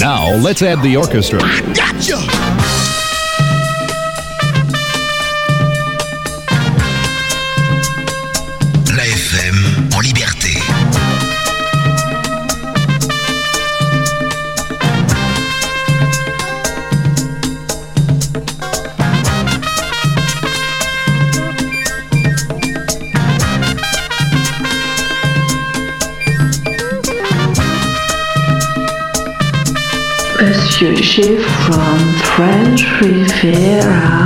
Now, let's add the orchestra. I gotcha! Monsieur G from French Riviera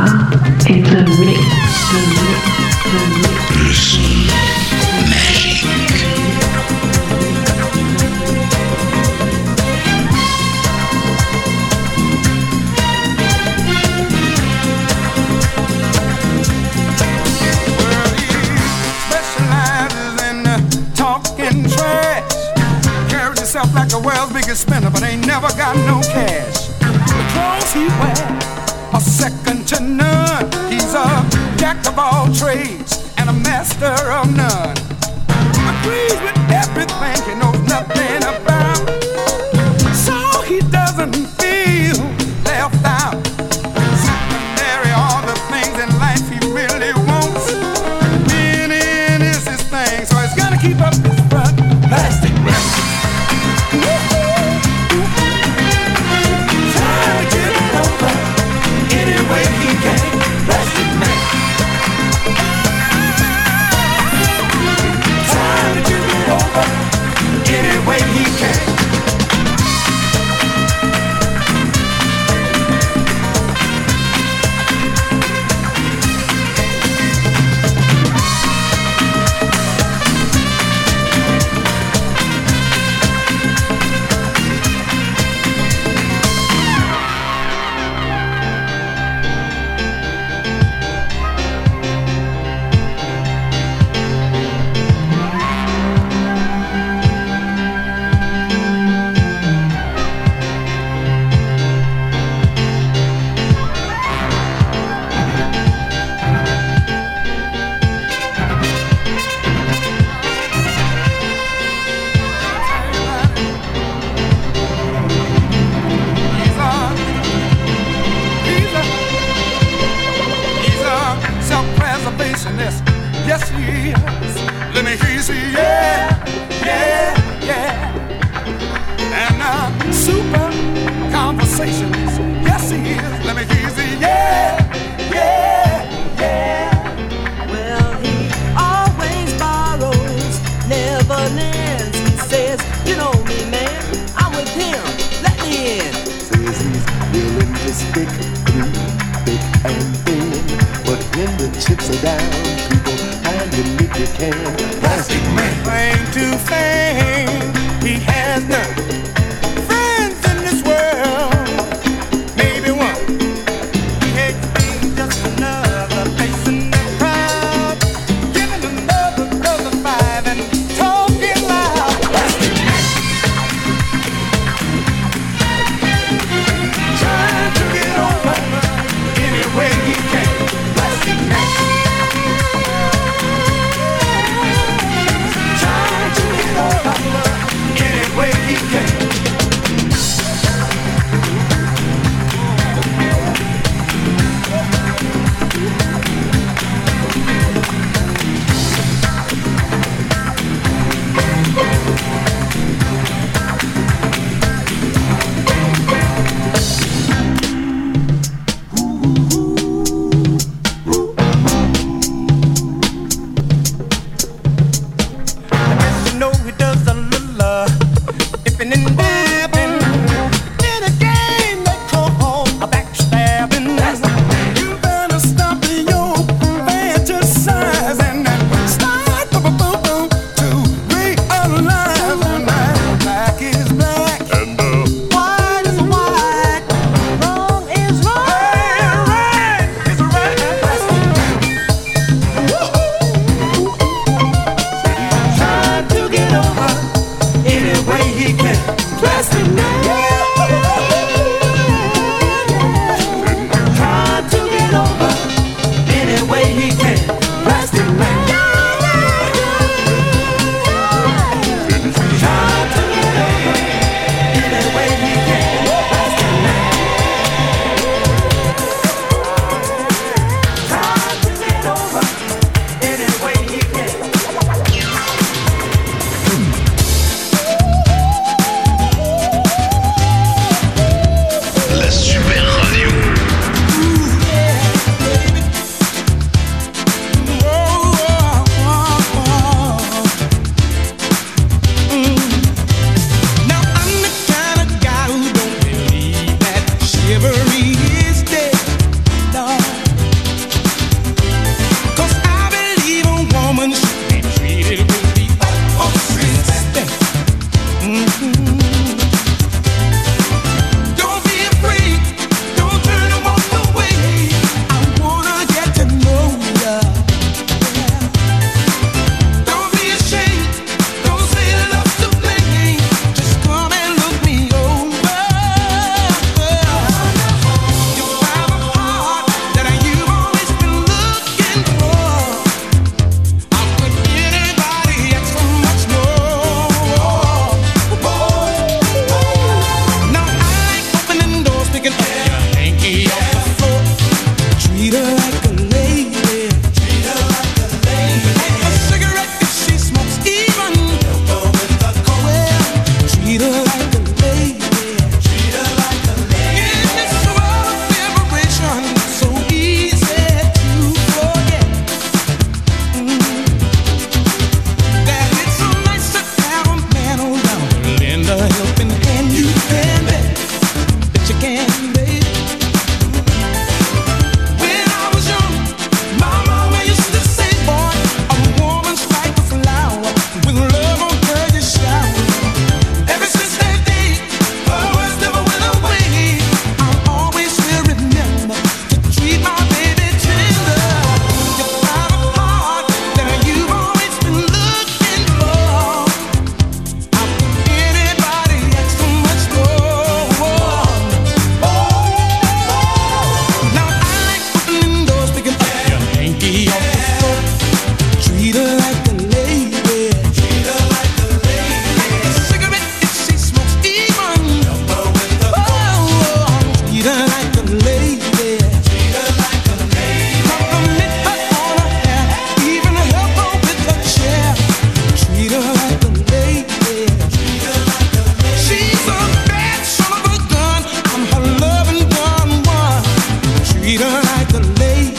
in the mix. Magic. Well, he specializes in talking trash. Carries himself like the world's biggest spinner, but ain't never got no cash. The clothes he wears are second to none. He's a jack of all trades and a master of none. Agrees with everything he knows nothing about, so he doesn't feel left out. Secondary, all the things in life he really wants. Being in is his thing, so he's gonna keep up his front plastic. Way he can. treat her like a lady.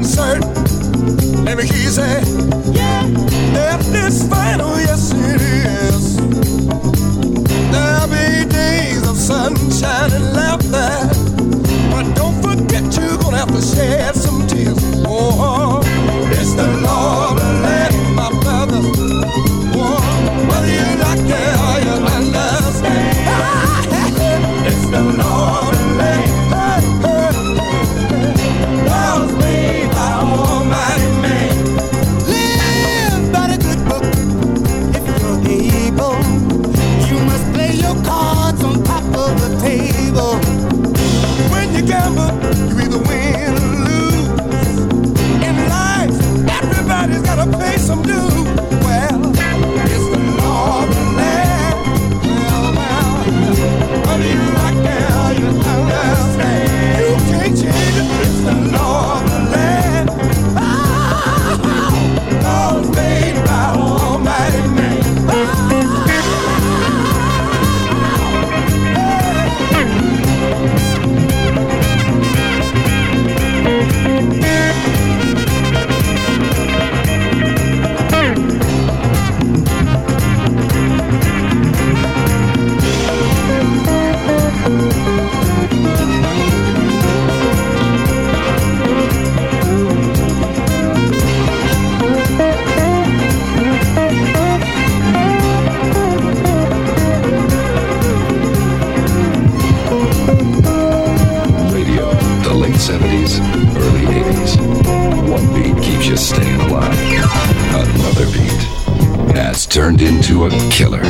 concern. Let me hear you say, yeah, that is final, yes it is. There'll be days of sunshine and laughter, but don't forget you're gonna have to shed some tears. Oh, it's the Lord of the land, my brother. Oh, whether you like it or you understand, it's the Lord of the land. Gamble, you either win or lose. In life, everybody's gotta pay some dues. Well, it's the law of the land. Well, well, whether you like it or you understand, you can't change it. It's the law of the land. Ah, laws made by Almighty man. Ah, turned into a killer.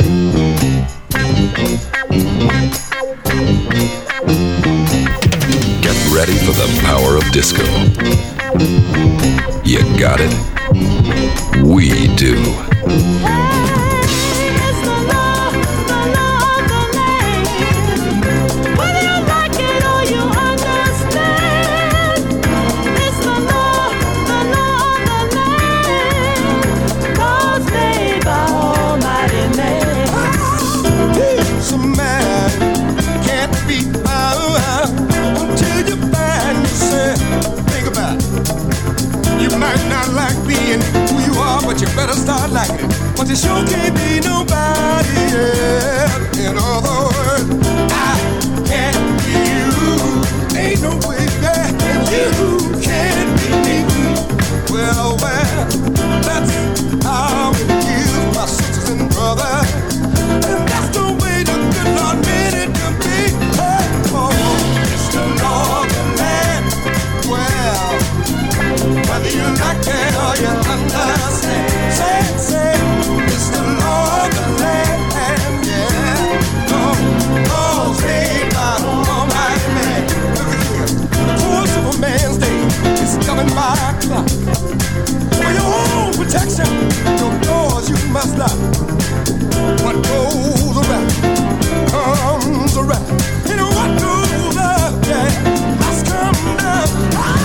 Get ready for the power of disco. You got it? We do. Better start liking it, but you sure can't be nobody else. In other words, I can't be you. Ain't no way back, and you can't be me. Well, well, that's how it is, my sisters and brothers. And that's the way the good Lord made it to be. Hey, oh, it's the law of the land. Well, whether you like it or you understand. Say, it's the law of the land, yeah. No, say, by Almighty man. Look at here, the course of a man's day is governed by a clock. For your own protection, your doors you must lock. What goes around comes around, and what goes up, yeah, must come down.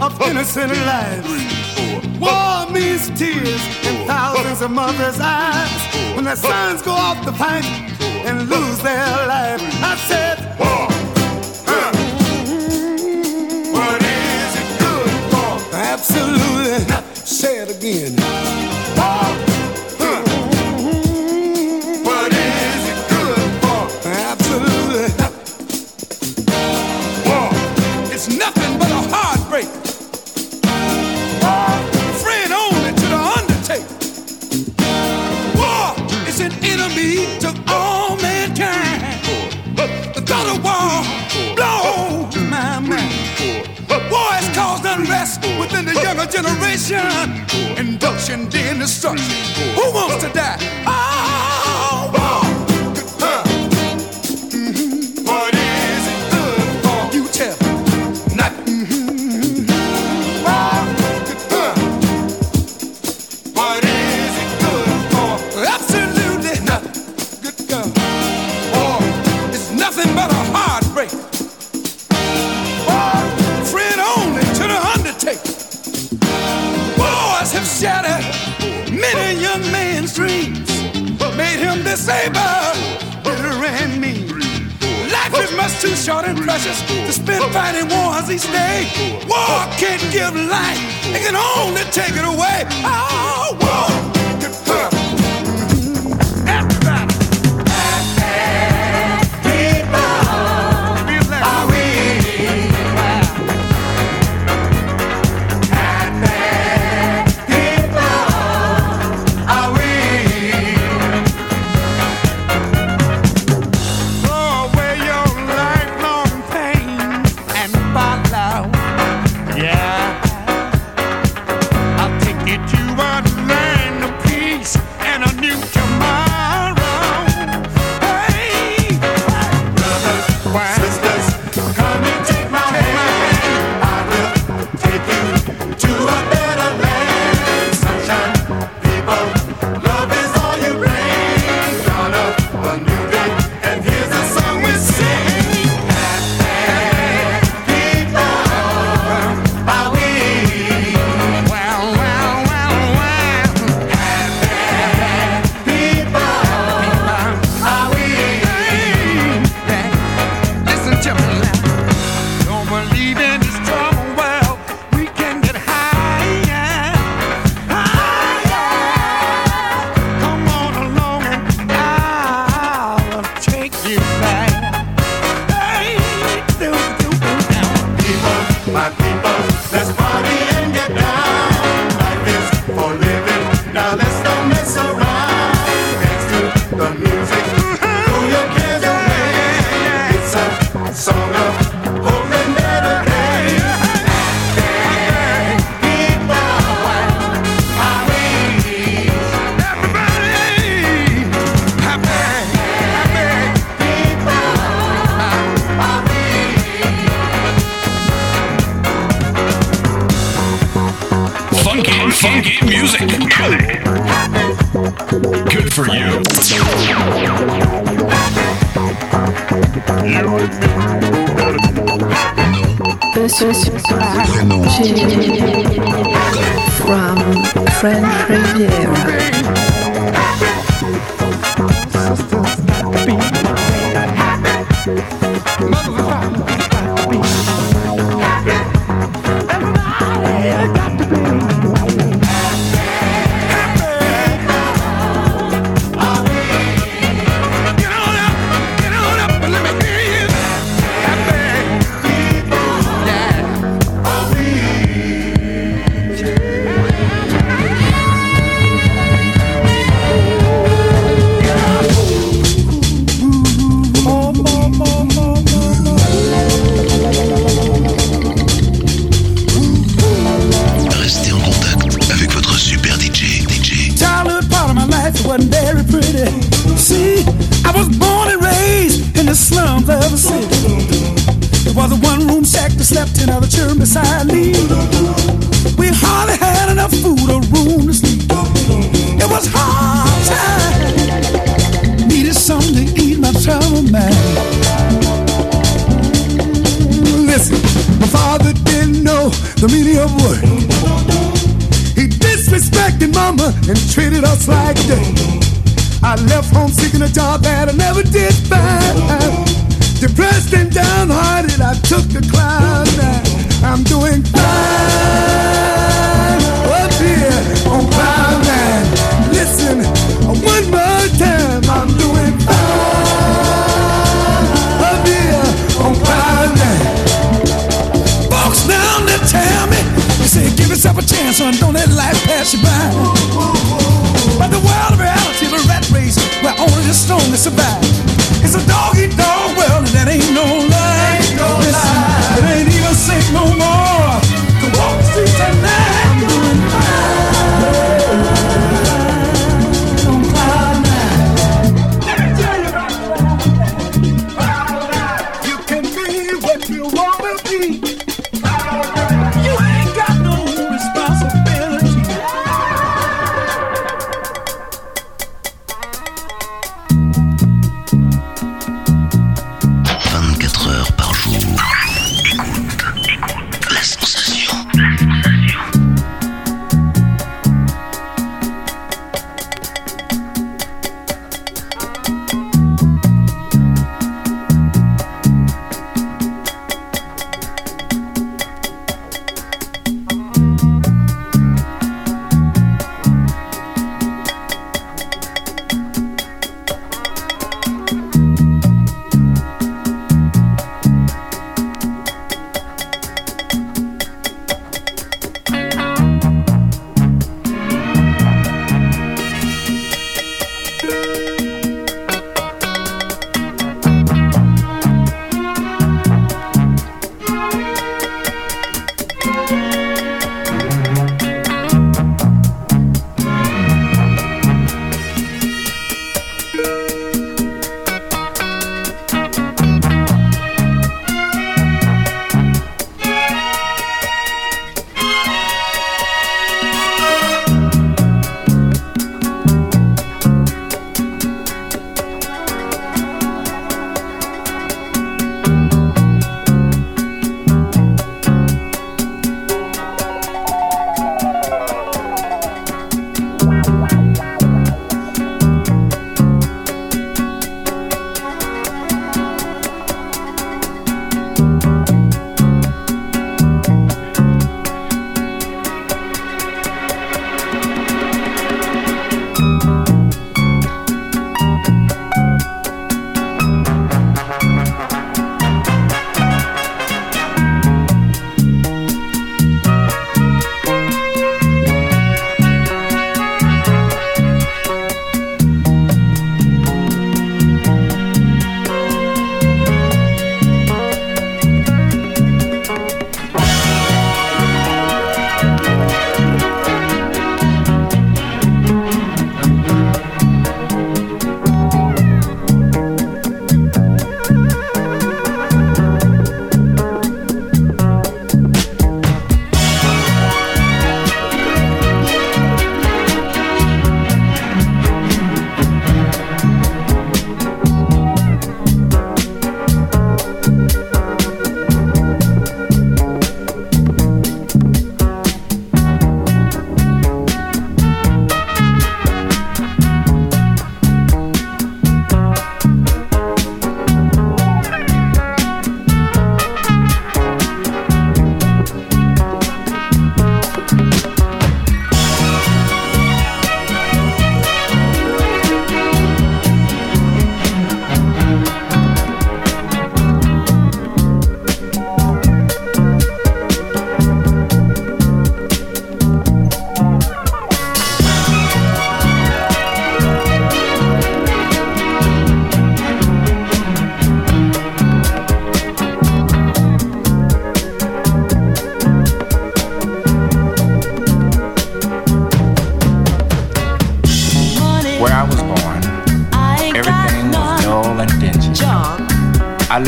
Of innocent lives. War means tears in thousands of mothers' eyes when their sons go off to fight and lose their lives. I said, war. What is it good for? Absolutely nothing. Say it again. War. What is it good for? Absolutely nothing. War. It's nothing but a heartbreak. To all mankind, the thought of war blows my mind. War has caused unrest within the younger generation, induction, then destruction. Who wants to die? Oh, war. What is it good for? You tell me. saber bitter and mean. Life is much too short and precious to spend fighting wars each day. War can't give life, it can only take it away. Oh, war can hurt.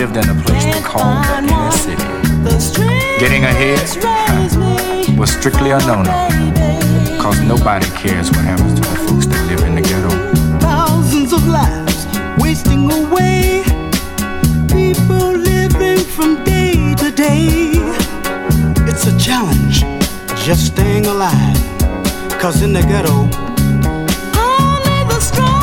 lived in a place they called the inner city. Getting ahead was strictly a no-no, cause nobody cares what happens to the folks that live in the ghetto. Thousands of lives wasting away, people living from day to day. It's a challenge just staying alive, cause in the ghetto only the strong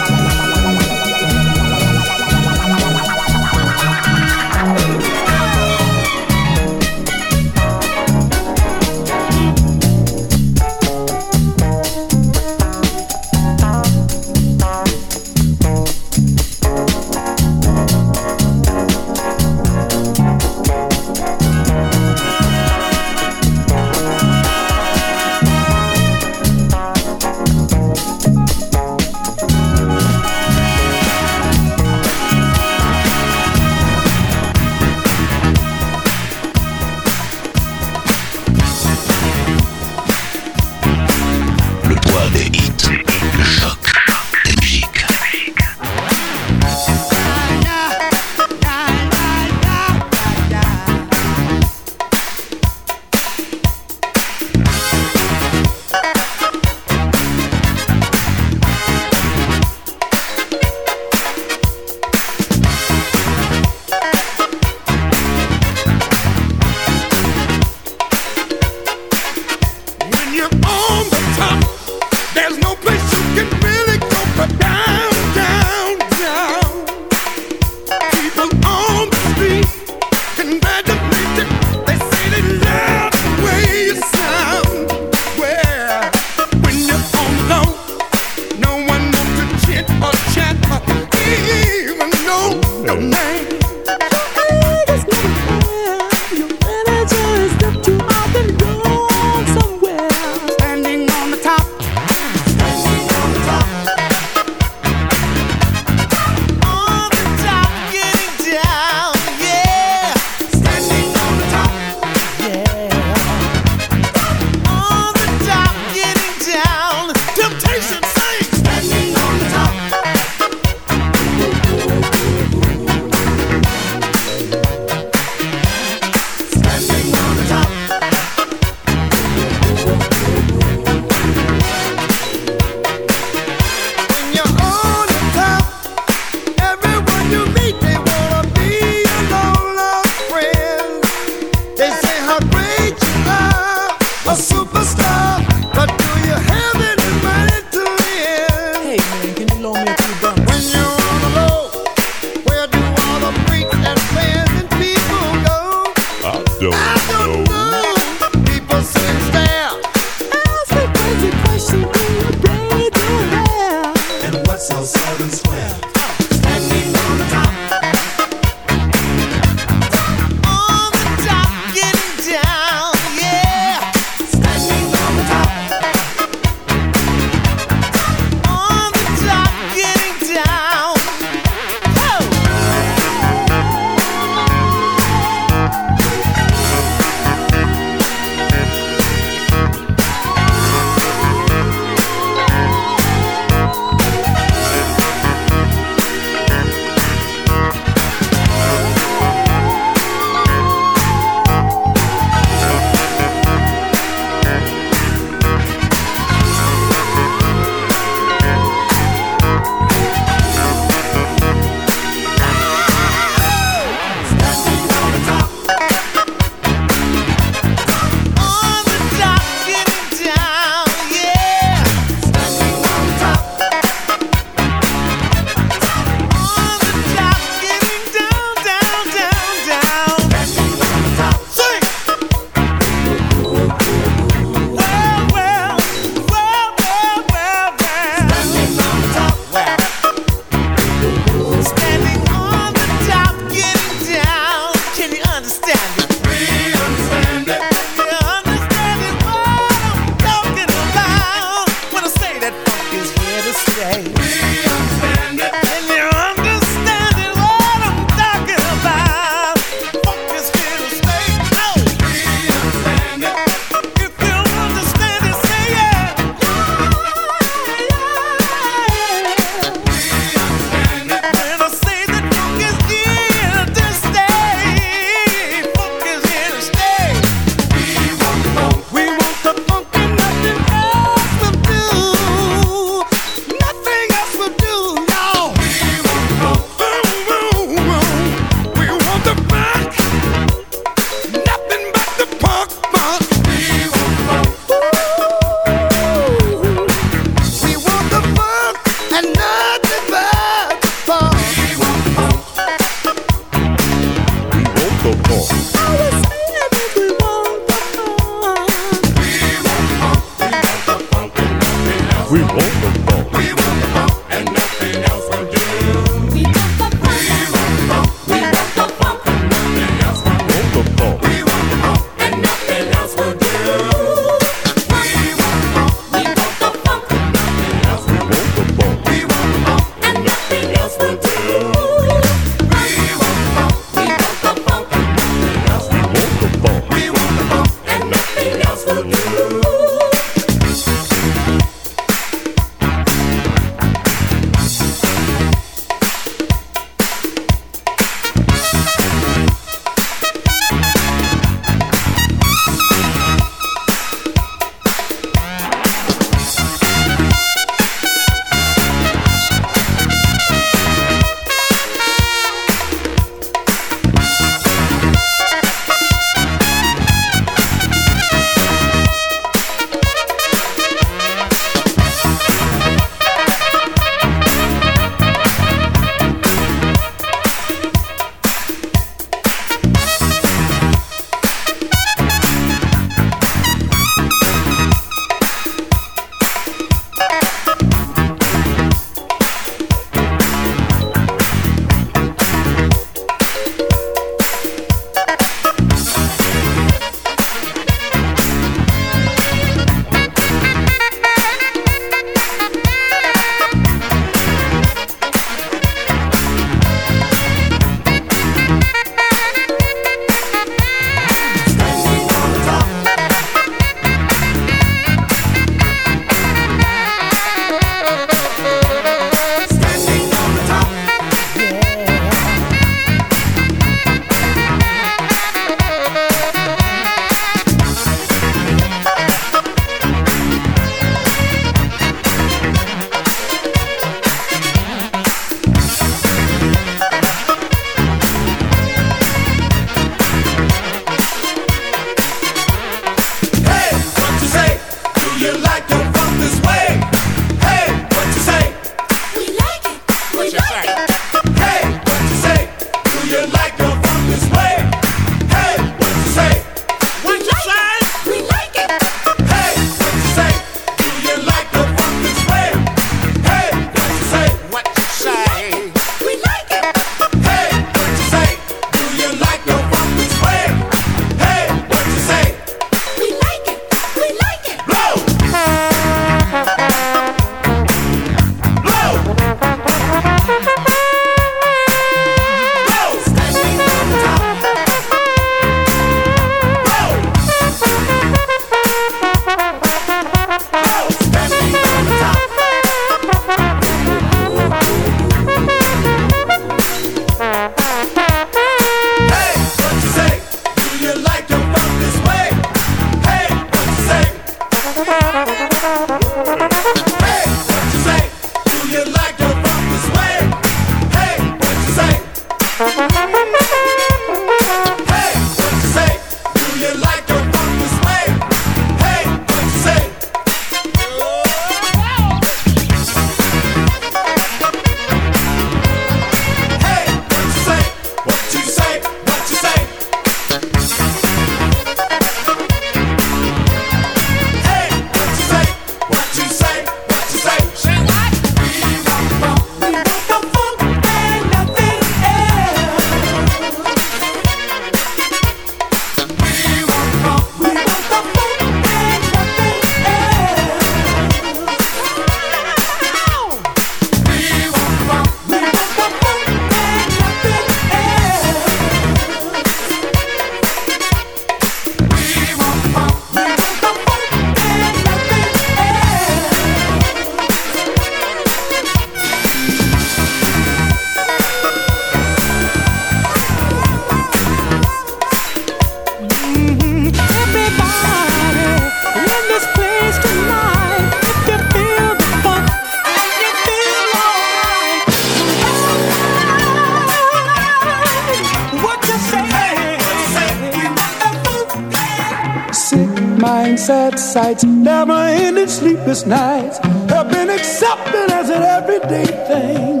Sleepless nights have been accepted as an everyday thing.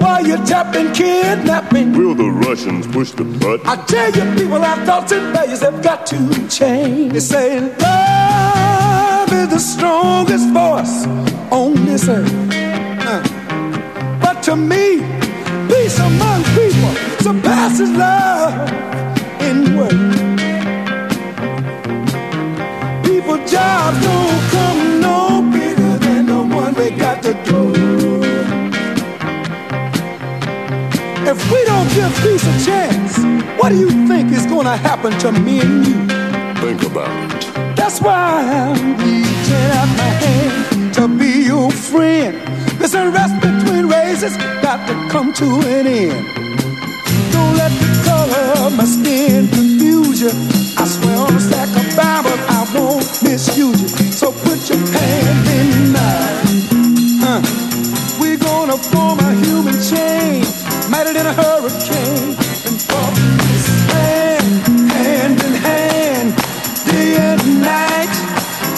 While you're tapping, kidnapping, will the Russians push the button? I tell you, people have thoughts and values have got to change. They say love is the strongest force on this earth. But to me, peace among people surpasses love in words. People, jobs don't come to do. If we don't give peace a chance, what do you think is going to happen to me and you? Think about it. That's why I'm reaching out my hand to be your friend. This unrest between races got to come to an end. Don't let the color of my skin confuse you. I swear on a stack of Bibles I won't misuse you. So put your hand in mine. We're gonna form a human chain, mightier than a hurricane, and form this land, hand in hand, day and night,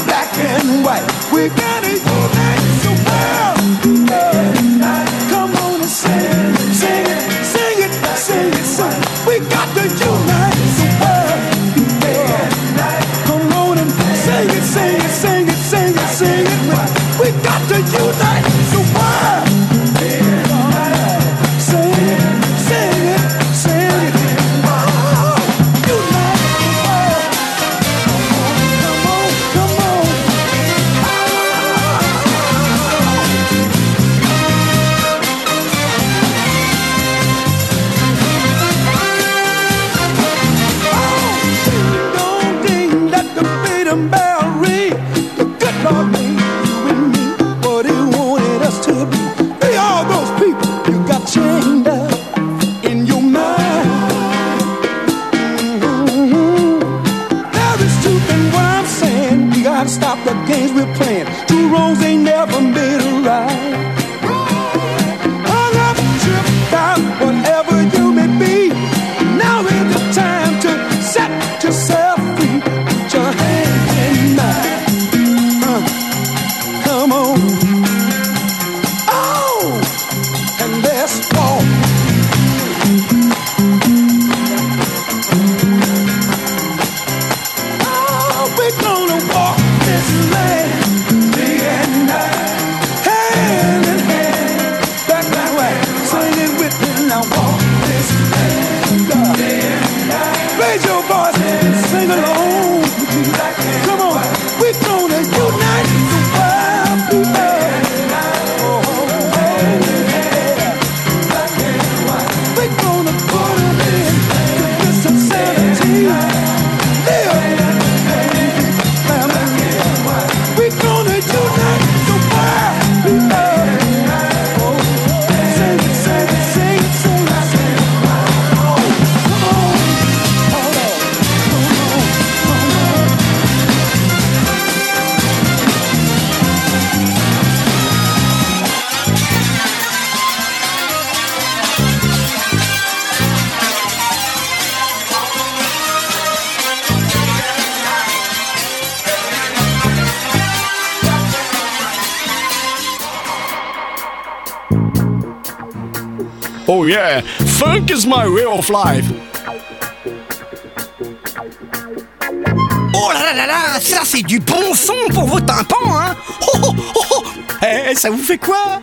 black and white. We gotta unite the world, day and night. Come on and sing it, sing it, sing it, sing it, son. We got to unite the world, day and night. Come on and sing it, sing it, sing it, sing it, sing it. We got to unite the world. Sing it, sing it, sing it. Oh, unite the world. Come on, come on, come on. Oh, just won't. Oh yeah, funk is my way of life. Oh là là là là, ça c'est du bon son pour vos tympans, hein. Oh oh oh oh. Eh, ça vous fait quoi?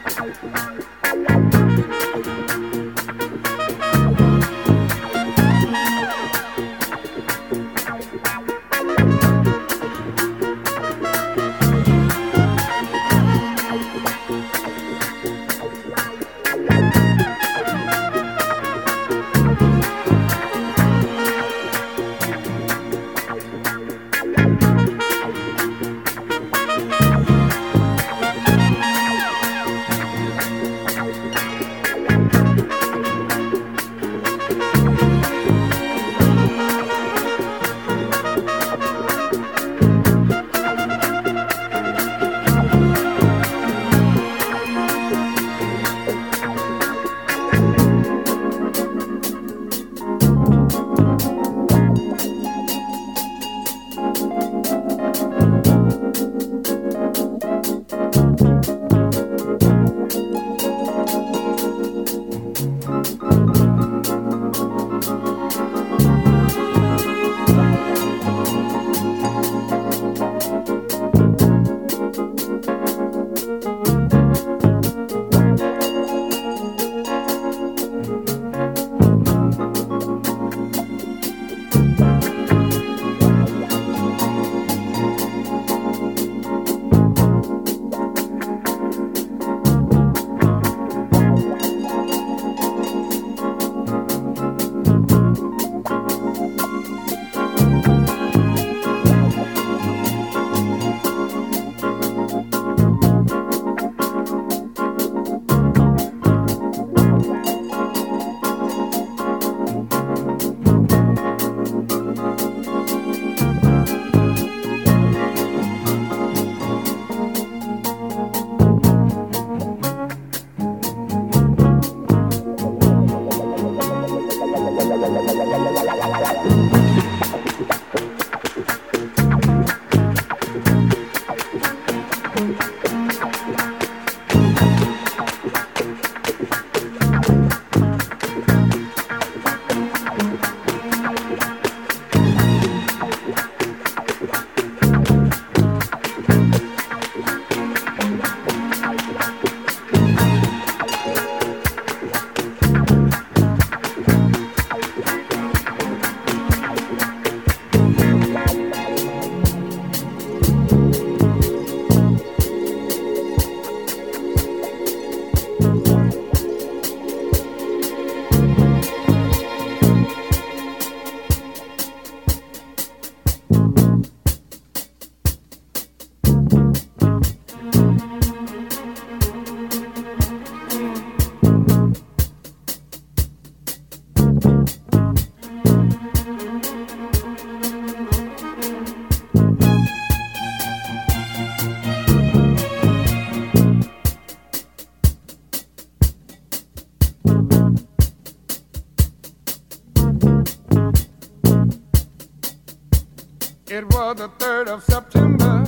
It was the 3rd of September,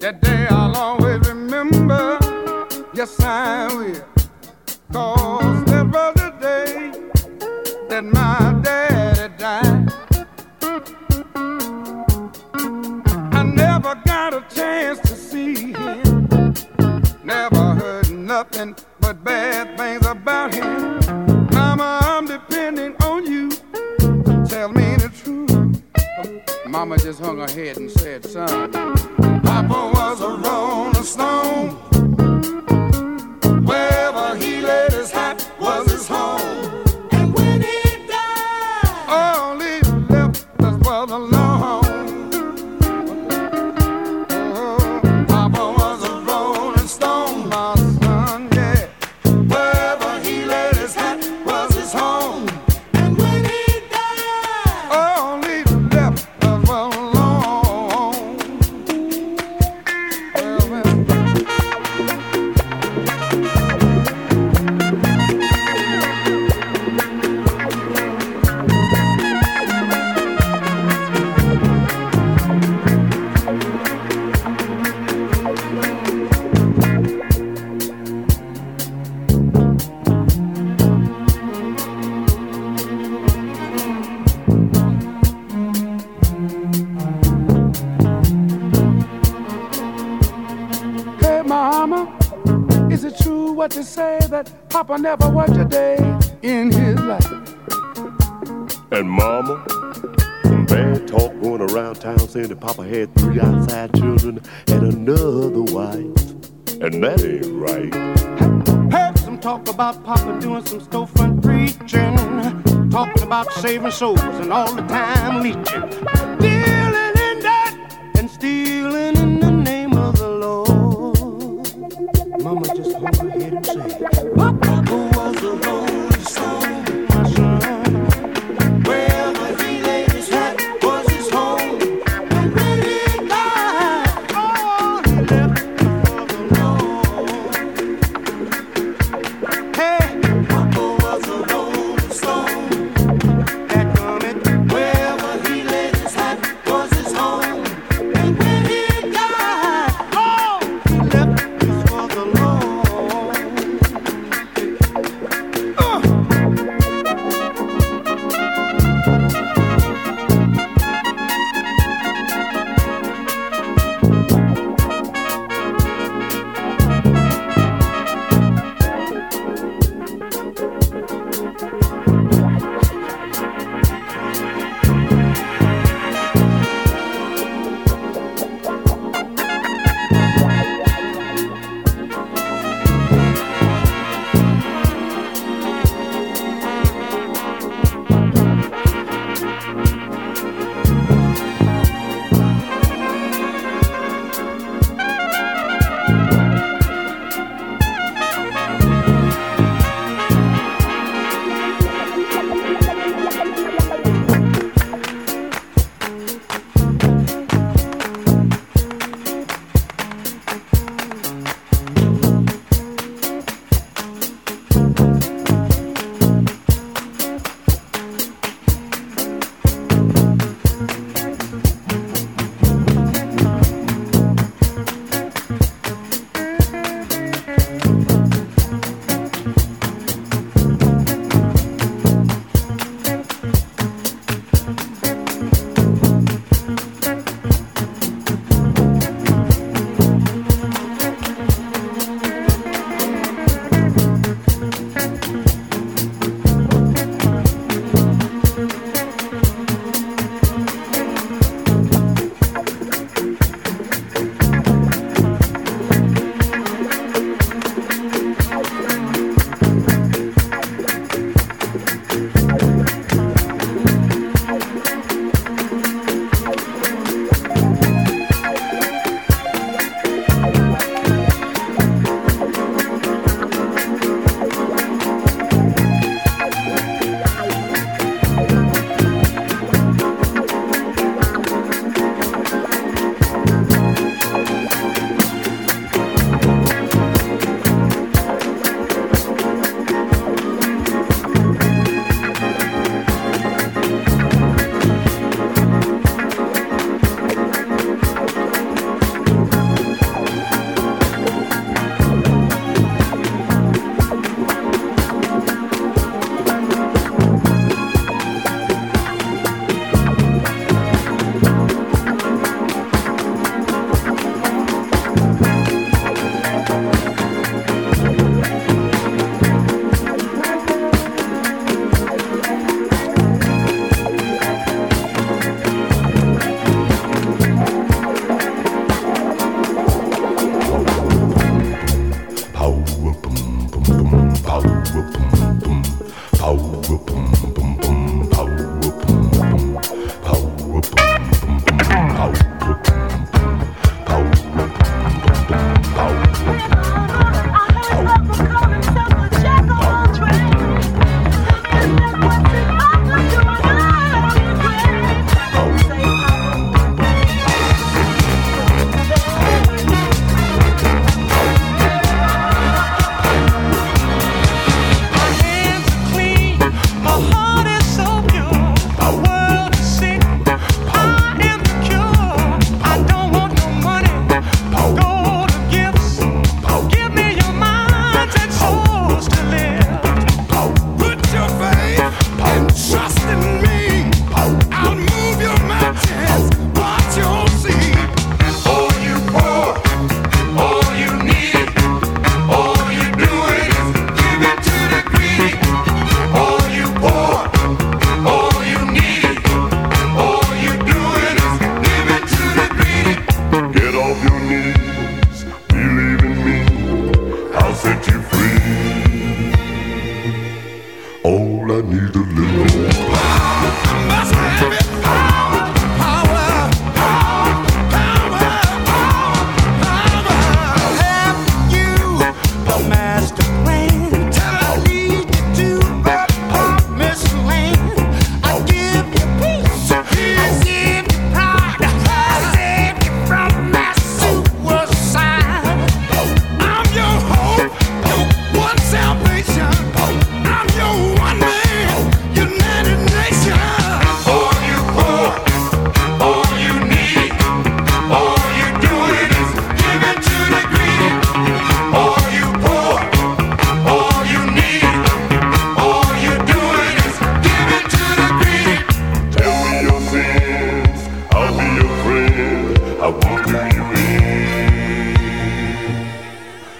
that day I'll always remember, yes I will. 'Cause there was a day that my daddy died. I never got a chance to see him. Never heard nothing but bad things about him. Mama, I'm depending on you. Tell me the truth. Mama just hung her head and said, son, Papa was a rolling stone. Wherever he laid his hat was his home. And when he died, all he left us was alone. Oh, Papa was a rolling stone, my son, yeah. Wherever he laid his hat was his home. And when he died, all he left us was alone. To say that Papa never worked a day in his life. And Mama, some bad talk going around town saying that Papa had 3 outside children and another wife. And that ain't right. Heard some talk about Papa doing some storefront preaching, talking about saving souls and all the time leeching, dealing in debt and stealing in the name of the Lord. Mama just hung her head. Papa was a rolling stone, my son. Wherever he laid his hat was his home. And when he died, all he left was alone. Hey, Papa was a rolling stone. That coming, wherever he laid his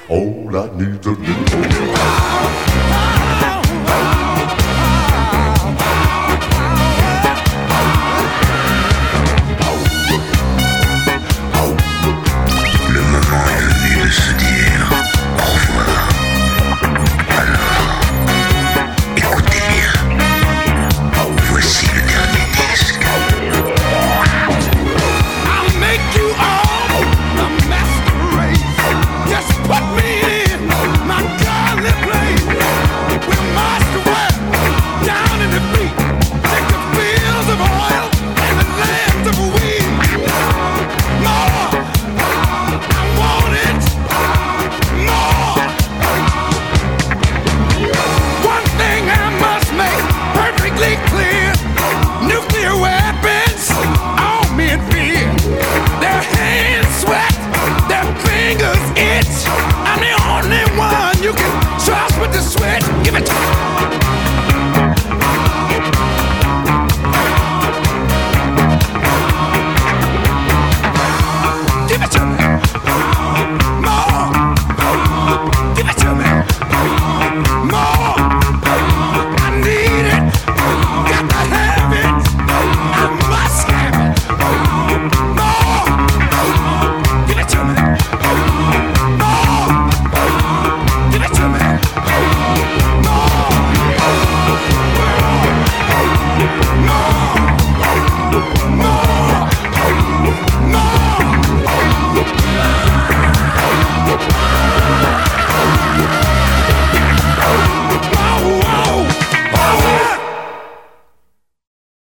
All I need is a little.